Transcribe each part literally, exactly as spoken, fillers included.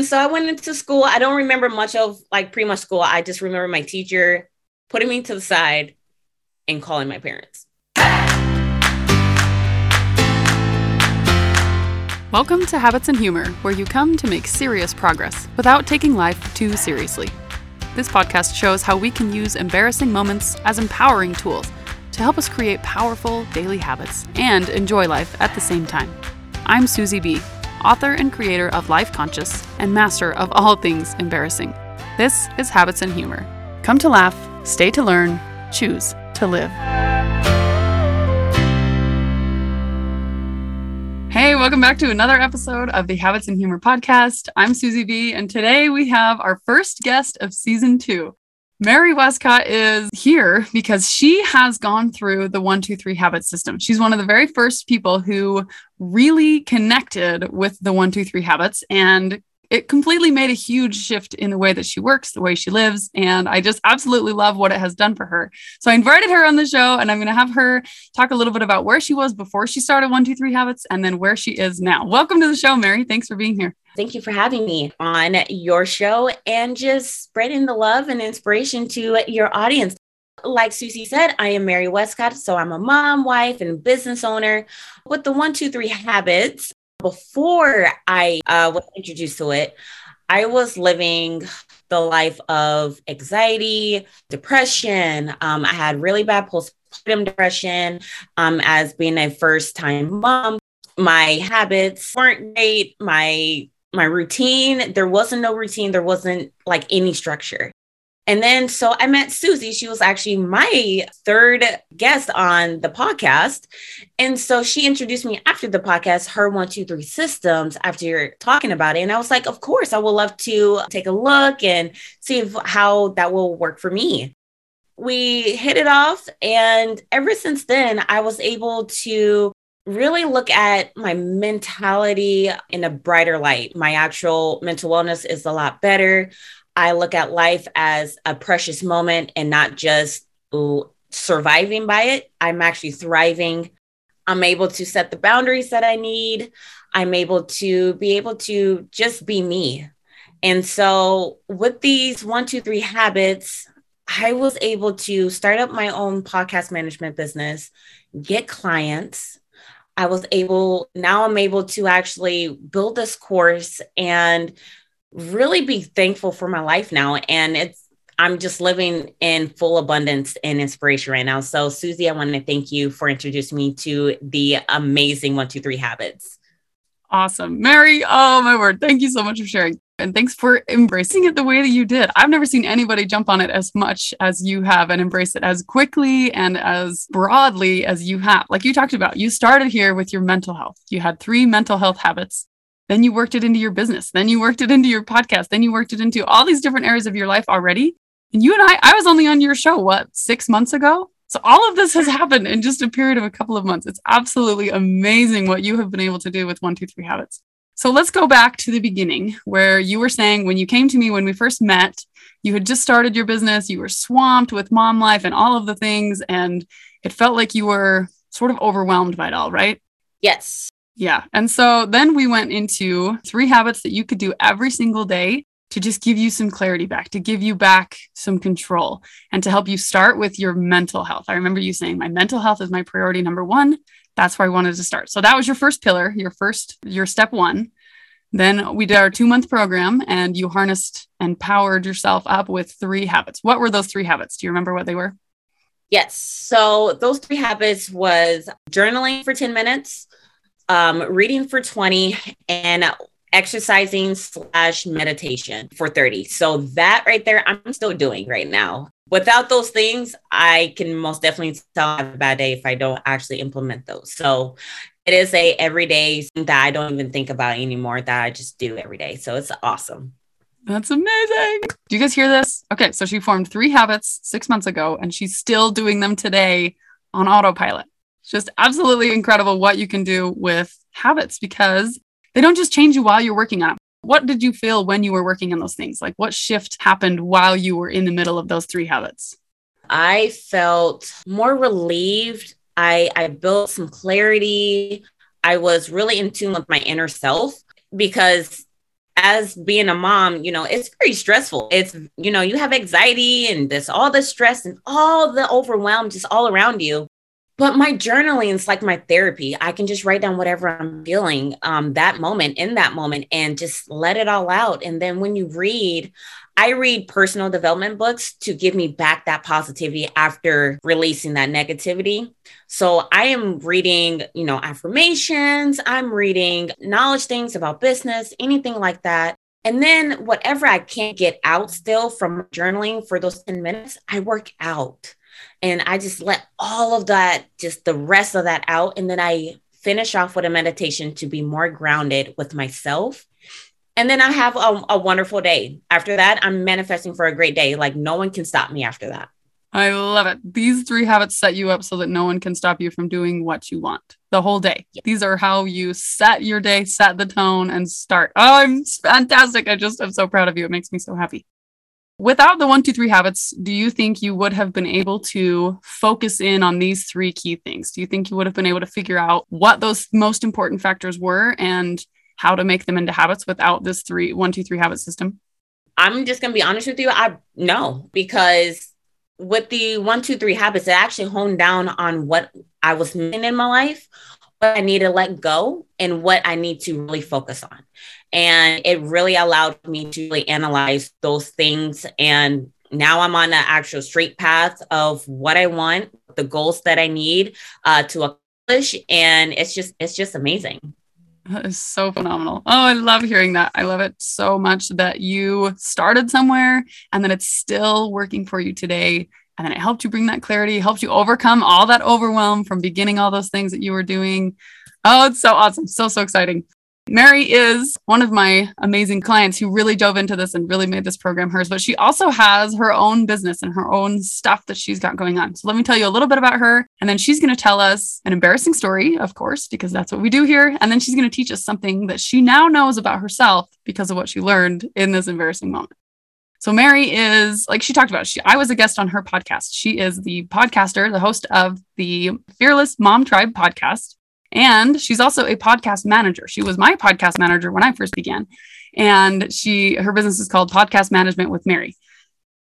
And so I went into school. I don't remember much of like pretty much school. I just remember my teacher putting me to the side and calling my parents. Welcome to Habits and Humor, where you come to make serious progress without taking life too seriously. This podcast shows how we can use embarrassing moments as empowering tools to help us create powerful daily habits and enjoy life at the same time. I'm Susie B., author and creator of Life Conscious and master of all things embarrassing. This is Habits and Humor. Come to laugh, stay to learn, choose to live. Hey, welcome back to another episode of the Habits and Humor podcast. I'm Susie B., and today we have our first guest of season two. Mary Westcott is here because she has gone through the one two three habit system. She's one of the very first people who really connected with the one two three habits, and it completely made a huge shift in the way that she works, the way she lives, and I just absolutely love what it has done for her. So I invited her on the show, and I'm going to have her talk a little bit about where she was before she started one two three Habits and then where she is now. Welcome to the show, Mary. Thanks for being here. Thank you for having me on your show and just spreading the love and inspiration to your audience. Like Susie said, I am Mary Westcott, so I'm a mom, wife, and business owner with the one two three Habits. Before I uh, was introduced to it, I was living the life of anxiety, depression. Um, I had really bad postpartum depression um, as being a first-time mom. My habits weren't great. My my routine, there wasn't no routine. There wasn't like any structure. And then so I met Susie. She was actually my third guest on the podcast. And so she introduced me after the podcast, her one two three systems, after talking about it. And I was like, of course, I would love to take a look and see if, how that will work for me. We hit it off. And ever since then, I was able to really look at my mentality in a brighter light. My actual mental wellness is a lot better. I look at life as a precious moment and not just surviving by it. I'm actually thriving. I'm able to set the boundaries that I need. I'm able to be able to just be me. And so with these one, two, three habits, I was able to start up my own podcast management business, get clients. I was able, now I'm able to actually build this course and really be thankful for my life now. And it's, I'm just living in full abundance and inspiration right now. So Susie, I want to thank you for introducing me to the amazing one two three habits. Awesome. Mary, oh my word. Thank you so much for sharing. And thanks for embracing it the way that you did. I've never seen anybody jump on it as much as you have and embrace it as quickly and as broadly as you have. Like you talked about, you started here with your mental health. You had three mental health habits. Then you worked it into your business. Then you worked it into your podcast. Then you worked it into all these different areas of your life already. And you and I, I was only on your show, what, six months ago? So all of this has happened in just a period of a couple of months. It's absolutely amazing what you have been able to do with one two three habits. So let's go back to the beginning where you were saying when you came to me, when we first met, you had just started your business, you were swamped with mom life and all of the things, and it felt like you were sort of overwhelmed by it all, right? Yes. Yeah. And so then we went into three habits that you could do every single day to just give you some clarity back, to give you back some control, and to help you start with your mental health. I remember you saying, my mental health is my priority number one. That's where I wanted to start. So that was your first pillar, your first, your step one. Then we did our two month program and you harnessed and powered yourself up with three habits. What were those three habits? Do you remember what they were? Yes. So those three habits was journaling for ten minutes, um, reading for twenty, and exercising slash meditation for thirty. So that right there, I'm still doing right now. Without those things, I can most definitely tell I have a bad day if I don't actually implement those. So it is a everyday thing that I don't even think about anymore that I just do every day. So it's awesome. That's amazing. Do you guys hear this? Okay. So she formed three habits six months ago and she's still doing them today on autopilot. It's just absolutely incredible what you can do with habits because they don't just change you while you're working on it. What did you feel when you were working on those things? Like what shift happened while you were in the middle of those three habits? I felt more relieved. I, I built some clarity. I was really in tune with my inner self because as being a mom, you know, it's very stressful. It's, you know, you have anxiety and this, all the stress and all the overwhelm just all around you. But my journaling is like my therapy. I can just write down whatever I'm feeling um, that moment in that moment and just let it all out. And then when you read, I read personal development books to give me back that positivity after releasing that negativity. So I am reading, you know, affirmations. I'm reading knowledge things about business, anything like that. And then whatever I can't get out still from journaling for those ten minutes, I work out. And I just let all of that, just the rest of that out. And then I finish off with a meditation to be more grounded with myself. And then I have a, a wonderful day. After that, I'm manifesting for a great day. Like no one can stop me after that. I love it. These three habits set you up so that no one can stop you from doing what you want the whole day. Yeah. These are how you set your day, set the tone, and start. Oh, I'm fantastic. I just, I'm so proud of you. It makes me so happy. Without the one, two, three habits, do you think you would have been able to focus in on these three key things? Do you think you would have been able to figure out what those most important factors were and how to make them into habits without this three, one, two, three habit system? I'm just going to be honest with you. I no, because with the one, two, three habits, it actually honed down on what I was missing in my life, what I need to let go, and what I need to really focus on. And it really allowed me to really analyze those things. And now I'm on the actual straight path of what I want, the goals that I need uh, to accomplish. And it's just, it's just amazing. That is so phenomenal. Oh, I love hearing that. I love it so much that you started somewhere and then it's still working for you today. And then it helped you bring that clarity, helped you overcome all that overwhelm from beginning all those things that you were doing. Oh, it's so awesome. So, so exciting. Mary is one of my amazing clients who really dove into this and really made this program hers, but she also has her own business and her own stuff that she's got going on. So let me tell you a little bit about her. And then she's going to tell us an embarrassing story, of course, because that's what we do here. And then she's going to teach us something that she now knows about herself because of what she learned in this embarrassing moment. So Mary is, like she talked about, she, I was a guest on her podcast. She is the podcaster, the host of the Fearless Mom Tribe podcast. And she's also a podcast manager. She was my podcast manager when I first began. And she, her business is called Podcast Management with Mary.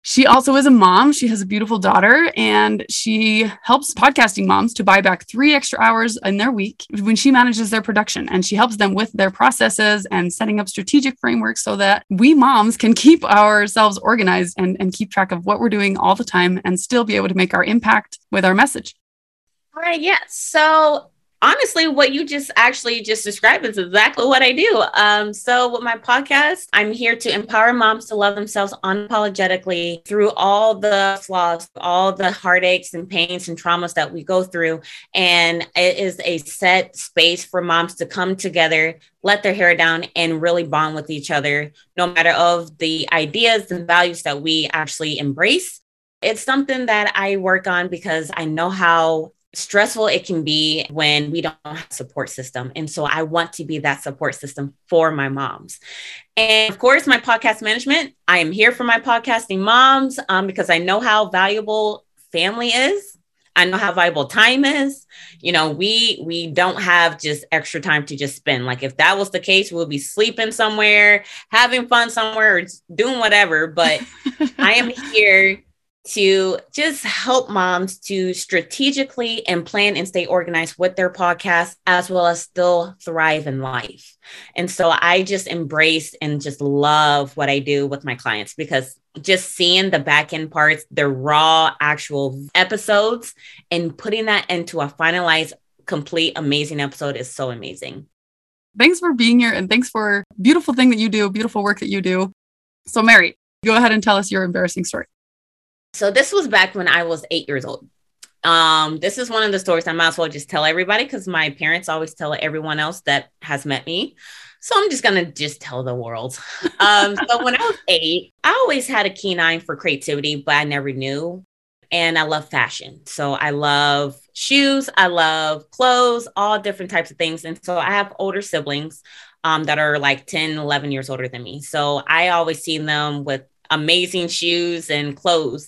She also is a mom. She has a beautiful daughter and she helps podcasting moms to buy back three extra hours in their week when she manages their production. And she helps them with their processes and setting up strategic frameworks so that we moms can keep ourselves organized and, and keep track of what we're doing all the time and still be able to make our impact with our message. All right. Yeah. So honestly, what you just actually just described is exactly what I do. Um, so with my podcast, I'm here to empower moms to love themselves unapologetically through all the flaws, all the heartaches and pains and traumas that we go through. And it is a set space for moms to come together, let their hair down, and really bond with each other, no matter of the ideas and values that we actually embrace. It's something that I work on because I know how stressful it can be when we don't have a support system. And so I want to be that support system for my moms. And of course, my podcast management, I am here for my podcasting moms um, because I know how valuable family is. I know how valuable time is. You know, we we don't have just extra time to just spend. Like if that was the case, we'll be sleeping somewhere, having fun somewhere, or doing whatever. But I am here to just help moms to strategically and plan and stay organized with their podcast, as well as still thrive in life. And so I just embrace and just love what I do with my clients, because just seeing the back end parts, the raw actual episodes, and putting that into a finalized, complete, amazing episode is so amazing. Thanks for being here. And thanks for beautiful thing that you do, beautiful work that you do. So Mary, go ahead and tell us your embarrassing story. So this was back when I was eight years old. Um, this is one of the stories I might as well just tell everybody because my parents always tell everyone else that has met me. So I'm just going to just tell the world. Um, so when I was eight, I always had a keen eye for creativity, but I never knew. And I love fashion. So I love shoes. I love clothes, all different types of things. And so I have older siblings um, that are like ten, eleven years older than me. So I always seen them with amazing shoes and clothes.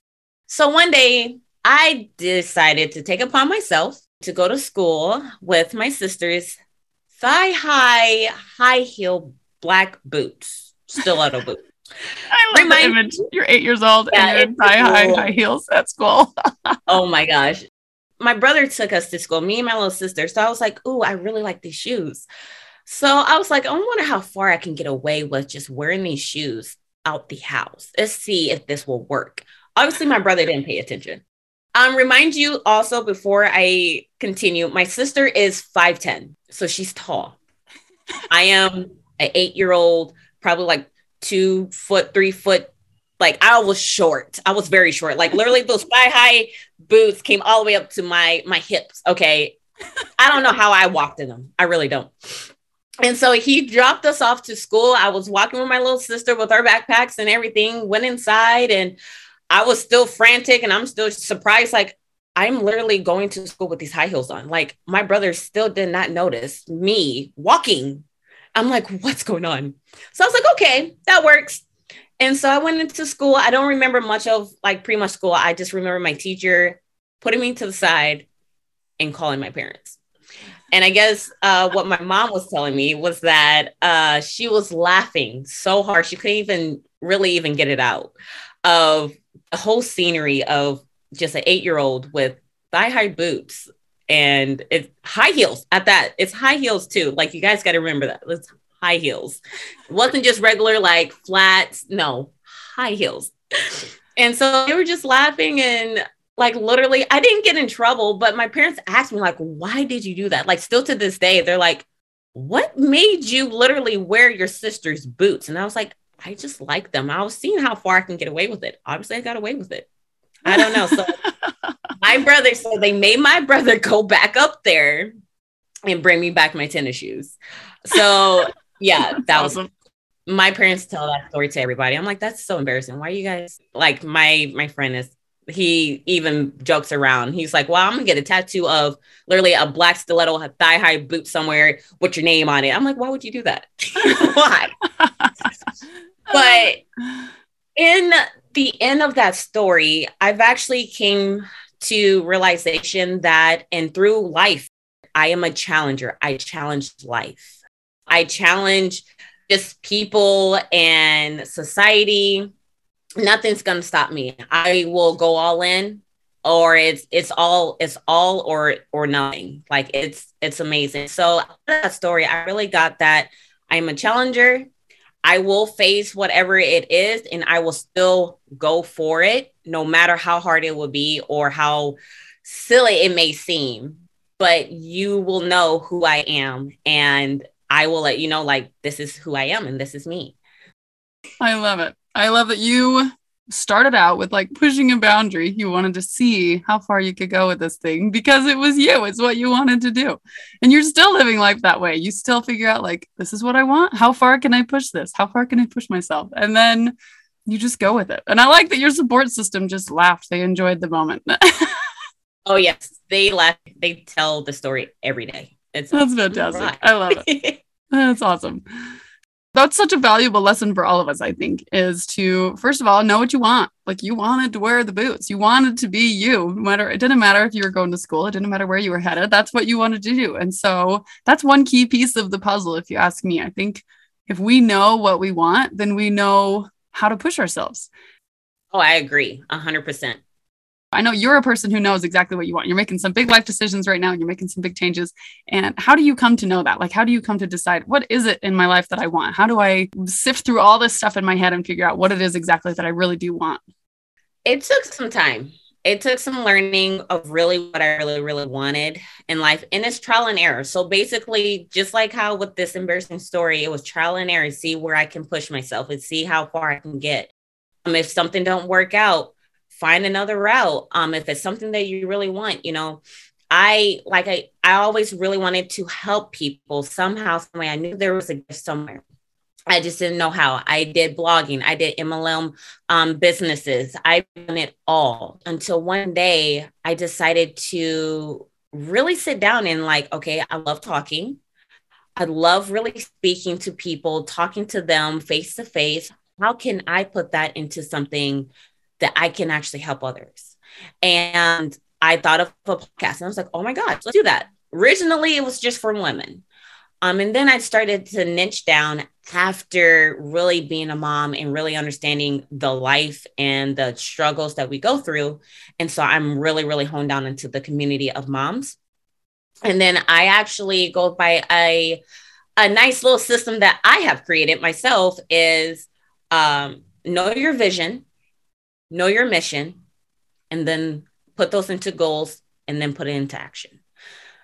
So one day I decided to take upon myself to go to school with my sister's thigh high, high heel black boots. stiletto boot. I love Remind- the image. You're eight years old yeah, and you're in high, cool. high, high heels at school. Oh my gosh. My brother took us to school, me and my little sister. So I was like, ooh, I really like these shoes. So I was like, I wonder how far I can get away with just wearing these shoes out the house. Let's see if this will work. Obviously, my brother didn't pay attention. Um, remind you also, before I continue, my sister is five ten. So she's tall. I am an eight-year-old, probably like two foot, three foot. Like I was short. I was very short. Like literally those thigh-high boots came all the way up to my, my hips. Okay. I don't know how I walked in them. I really don't. And so he dropped us off to school. I was walking with my little sister with our backpacks and everything, went inside, and I was still frantic and I'm still surprised. Like I'm literally going to school with these high heels on. Like my brother still did not notice me walking. I'm like, what's going on? So I was like, okay, that works. And so I went into school. I don't remember much of like pretty much school. I just remember my teacher putting me to the side and calling my parents. And I guess uh, what my mom was telling me was that uh, she was laughing so hard. She couldn't even really even get it out of the whole scenery of just an eight-year-old with thigh-high boots and it's high heels at that. It's high heels too. Like you guys got to remember that. It's high heels. It wasn't just regular like flats. No, high heels. And so they were just laughing and like literally, I didn't get in trouble, but my parents asked me like, why did you do that? Like still to this day, they're like, what made you literally wear your sister's boots? And I was like, I just like them. I was seeing how far I can get away with it. Obviously I got away with it. I don't know. So my brother, so they made my brother go back up there and bring me back my tennis shoes. So yeah, that that's was awesome. My parents tell that story to everybody. I'm like, that's so embarrassing. Why are you guys like my, my friend is, he even jokes around. He's like, well, I'm gonna get a tattoo of literally a black stiletto thigh high boot somewhere with your name on it. I'm like, why would you do that? Why? But in the end of that story, I've actually came to realization that, and through life, I am a challenger. I challenge life. I challenge just people and society. Nothing's going to stop me. I will go all in, or it's, it's all, it's all or, or nothing. Like it's, it's amazing. So that story, I really got that I'm a challenger. I will face whatever it is and I will still go for it, no matter how hard it will be or how silly it may seem, but you will know who I am and I will let you know, like, this is who I am and this is me. I love it. I love that you started out with like pushing a boundary. You wanted to see how far you could go with this thing because it was you. It's what you wanted to do. And you're still living life that way. You still figure out like, this is what I want. How far can I push this? How far can I push myself? And then you just go with it. And I like that your support system just laughed. They enjoyed the moment. Oh, yes. They laugh. They tell the story every day. It's That's fantastic. Right. I love it. That's awesome. That's such a valuable lesson for all of us, I think, is to, first of all, know what you want. Like you wanted to wear the boots. You wanted to be you. No matter, it didn't matter if you were going to school. It didn't matter where you were headed. That's what you wanted to do. And so that's one key piece of the puzzle, if you ask me. I think if we know what we want, then we know how to push ourselves. Oh, I agree. A hundred percent. I know you're a person who knows exactly what you want. You're making some big life decisions right now. And you're making some big changes. And how do you come to know that? Like, how do you come to decide what is it in my life that I want? How do I sift through all this stuff in my head and figure out what it is exactly that I really do want? It took some time. It took some learning of really what I really, really wanted in life. And it's trial and error. So basically, just like how with this embarrassing story, it was trial and error. See where I can push myself and see how far I can get. Um, if something don't work out, find another route. Um, if it's something that you really want, you know, I, like, I, I always really wanted to help people somehow, some way. I knew there was a gift somewhere. I just didn't know how. I did blogging. I did M L M um, businesses. I've done it all until one day I decided to really sit down and like, okay, I love talking. I love really speaking to people, talking to them face to face. How can I put that into something that I can actually help others? And I thought of a podcast and I was like, oh my God, let's do that. Originally, it was just for women. Um, and then I started to niche down after really being a mom and really understanding the life and the struggles that we go through. And so I'm really, really honed down into the community of moms. And then I actually go by a, a nice little system that I have created myself is um, know your vision, know your mission, and then put those into goals and then put it into action.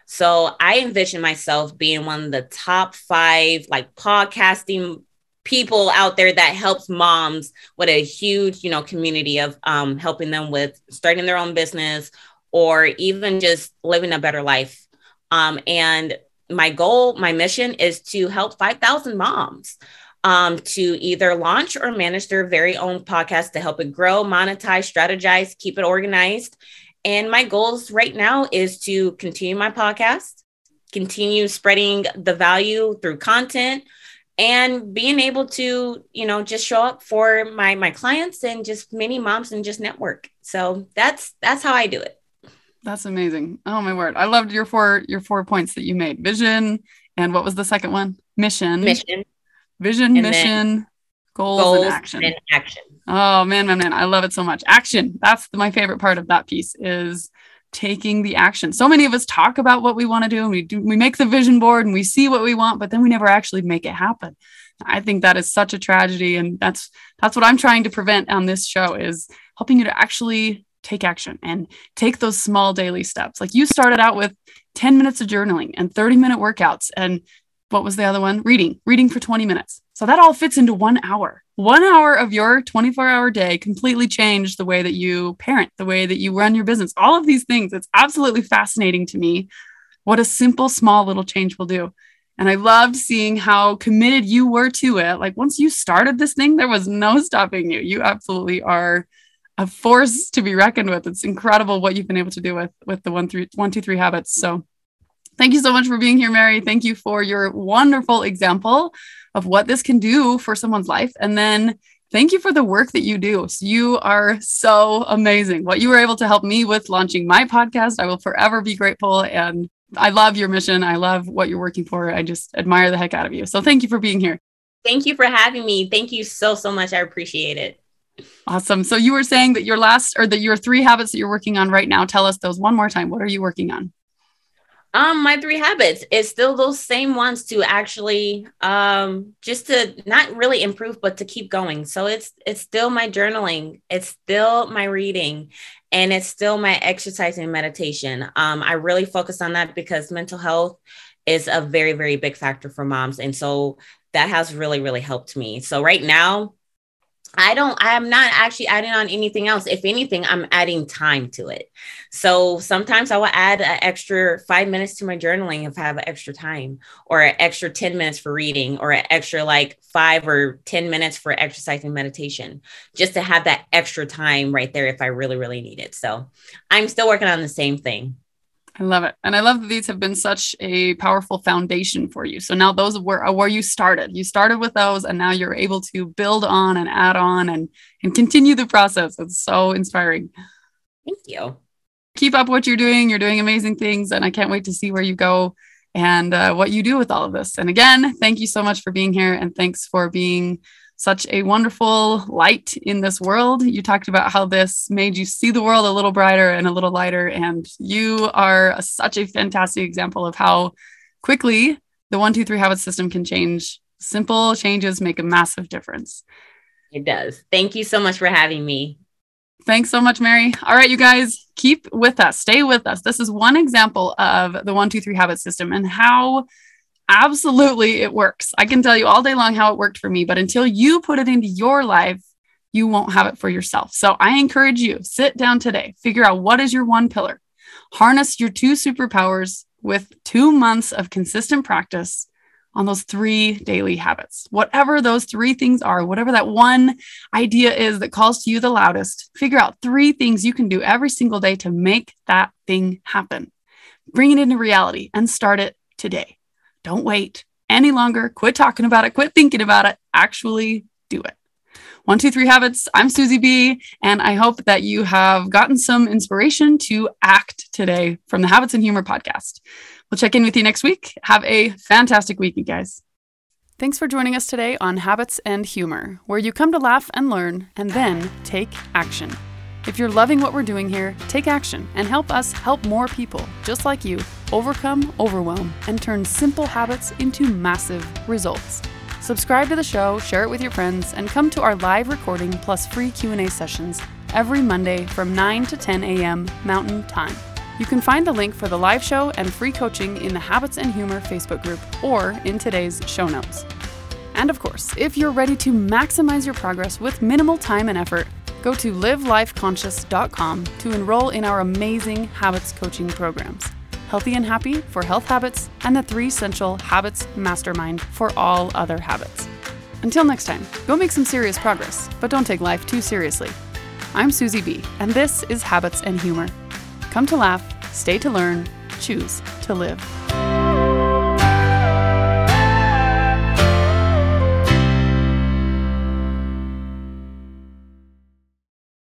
So I envision myself being one of the top five, like, podcasting people out there that helps moms with a huge, you know, community of um, helping them with starting their own business or even just living a better life. Um, and my goal, my mission is to help five thousand moms um, to either launch or manage their very own podcast to help it grow, monetize, strategize, keep it organized. And my goals right now is to continue my podcast, continue spreading the value through content, and being able to, you know, just show up for my my clients and just many moms and just network. So that's that's how I do it. That's amazing. Oh my word. I loved your four your four points that you made. Vision, and what was the second one? Mission. Mission. Vision, and mission, goals, goals and action. And action. Oh man, man, man. I love it so much. Action. That's my favorite part of that piece is taking the action. So many of us talk about what we want to do and we do, we make the vision board and we see what we want, but then we never actually make it happen. I think that is such a tragedy. And that's, that's what I'm trying to prevent on this show is helping you to actually take action and take those small daily steps. Like you started out with ten minutes of journaling and thirty minute workouts. And what was the other one? Reading, reading for twenty minutes. So that all fits into one hour. One hour of your twenty-four hour day completely changed the way that you parent, the way that you run your business, all of these things. It's absolutely fascinating to me what a simple, small little change will do. And I loved seeing how committed you were to it. Like once you started this thing, there was no stopping you. You absolutely are a force to be reckoned with. It's incredible what you've been able to do with, with the one, three, one, two, three habits. So thank you so much for being here, Mary. Thank you for your wonderful example of what this can do for someone's life. And then thank you for the work that you do. So you are so amazing. What you were able to help me with launching my podcast, I will forever be grateful. And I love your mission. I love what you're working for. I just admire the heck out of you. So thank you for being here. Thank you for having me. Thank you so, so much. I appreciate it. Awesome. So you were saying that your last or that your three habits that you're working on right now, tell us those one more time. What are you working on? Um, my three habits is still those same ones to actually, um, just to not really improve, but to keep going. So it's, it's still my journaling. It's still my reading and it's still my exercise and meditation. Um, I really focus on that because mental health is a very, very big factor for moms. And so that has really, really helped me. So right now I don't, I'm not actually adding on anything else. If anything, I'm adding time to it. So sometimes I will add an extra five minutes to my journaling if I have extra time, or an extra ten minutes for reading, or an extra like five or ten minutes for exercise and meditation, just to have that extra time right there if I really, really need it. So I'm still working on the same thing. I love it. And I love that these have been such a powerful foundation for you. So now those were where you started. You started with those and now you're able to build on and add on and, and continue the process. It's so inspiring. Thank you. Keep up what you're doing. You're doing amazing things. And I can't wait to see where you go and uh, what you do with all of this. And again, thank you so much for being here. And thanks for being such a wonderful light in this world. You talked about how this made you see the world a little brighter and a little lighter. And you are a, such a fantastic example of how quickly the one, two, three habit system can change. Simple changes make a massive difference. It does. Thank you so much for having me. Thanks so much, Mary. All right, you guys, keep with us, stay with us. This is one example of the one, two, three habit system and how absolutely it works. I can tell you all day long how it worked for me, but until you put it into your life, you won't have it for yourself. So I encourage you, sit down today, figure out what is your one pillar, harness your two superpowers with two months of consistent practice on those three daily habits. Whatever those three things are, whatever that one idea is that calls to you the loudest, figure out three things you can do every single day to make that thing happen. Bring it into reality and start it today. Don't wait any longer. Quit talking about it. Quit thinking about it. Actually do it. One, two, three habits. I'm Susie B. And I hope that you have gotten some inspiration to act today from the Habits and Humor podcast. We'll check in with you next week. Have a fantastic week, you guys. Thanks for joining us today on Habits and Humor, where you come to laugh and learn, and then take action. If you're loving what we're doing here, take action and help us help more people, just like you, overcome overwhelm and turn simple habits into massive results. Subscribe to the show, share it with your friends, and come to our live recording plus free Q and A sessions every Monday from nine to ten a.m. Mountain Time. You can find the link for the live show and free coaching in the Habits and Humor Facebook group or in today's show notes. And of course, if you're ready to maximize your progress with minimal time and effort, go to live life conscious dot com to enroll in our amazing habits coaching programs. Healthy and Happy for health habits, and the three Essential Habits Mastermind for all other habits. Until next time, go make some serious progress, but don't take life too seriously. I'm Susie B., and this is Habits and Humor. Come to laugh, stay to learn, choose to live.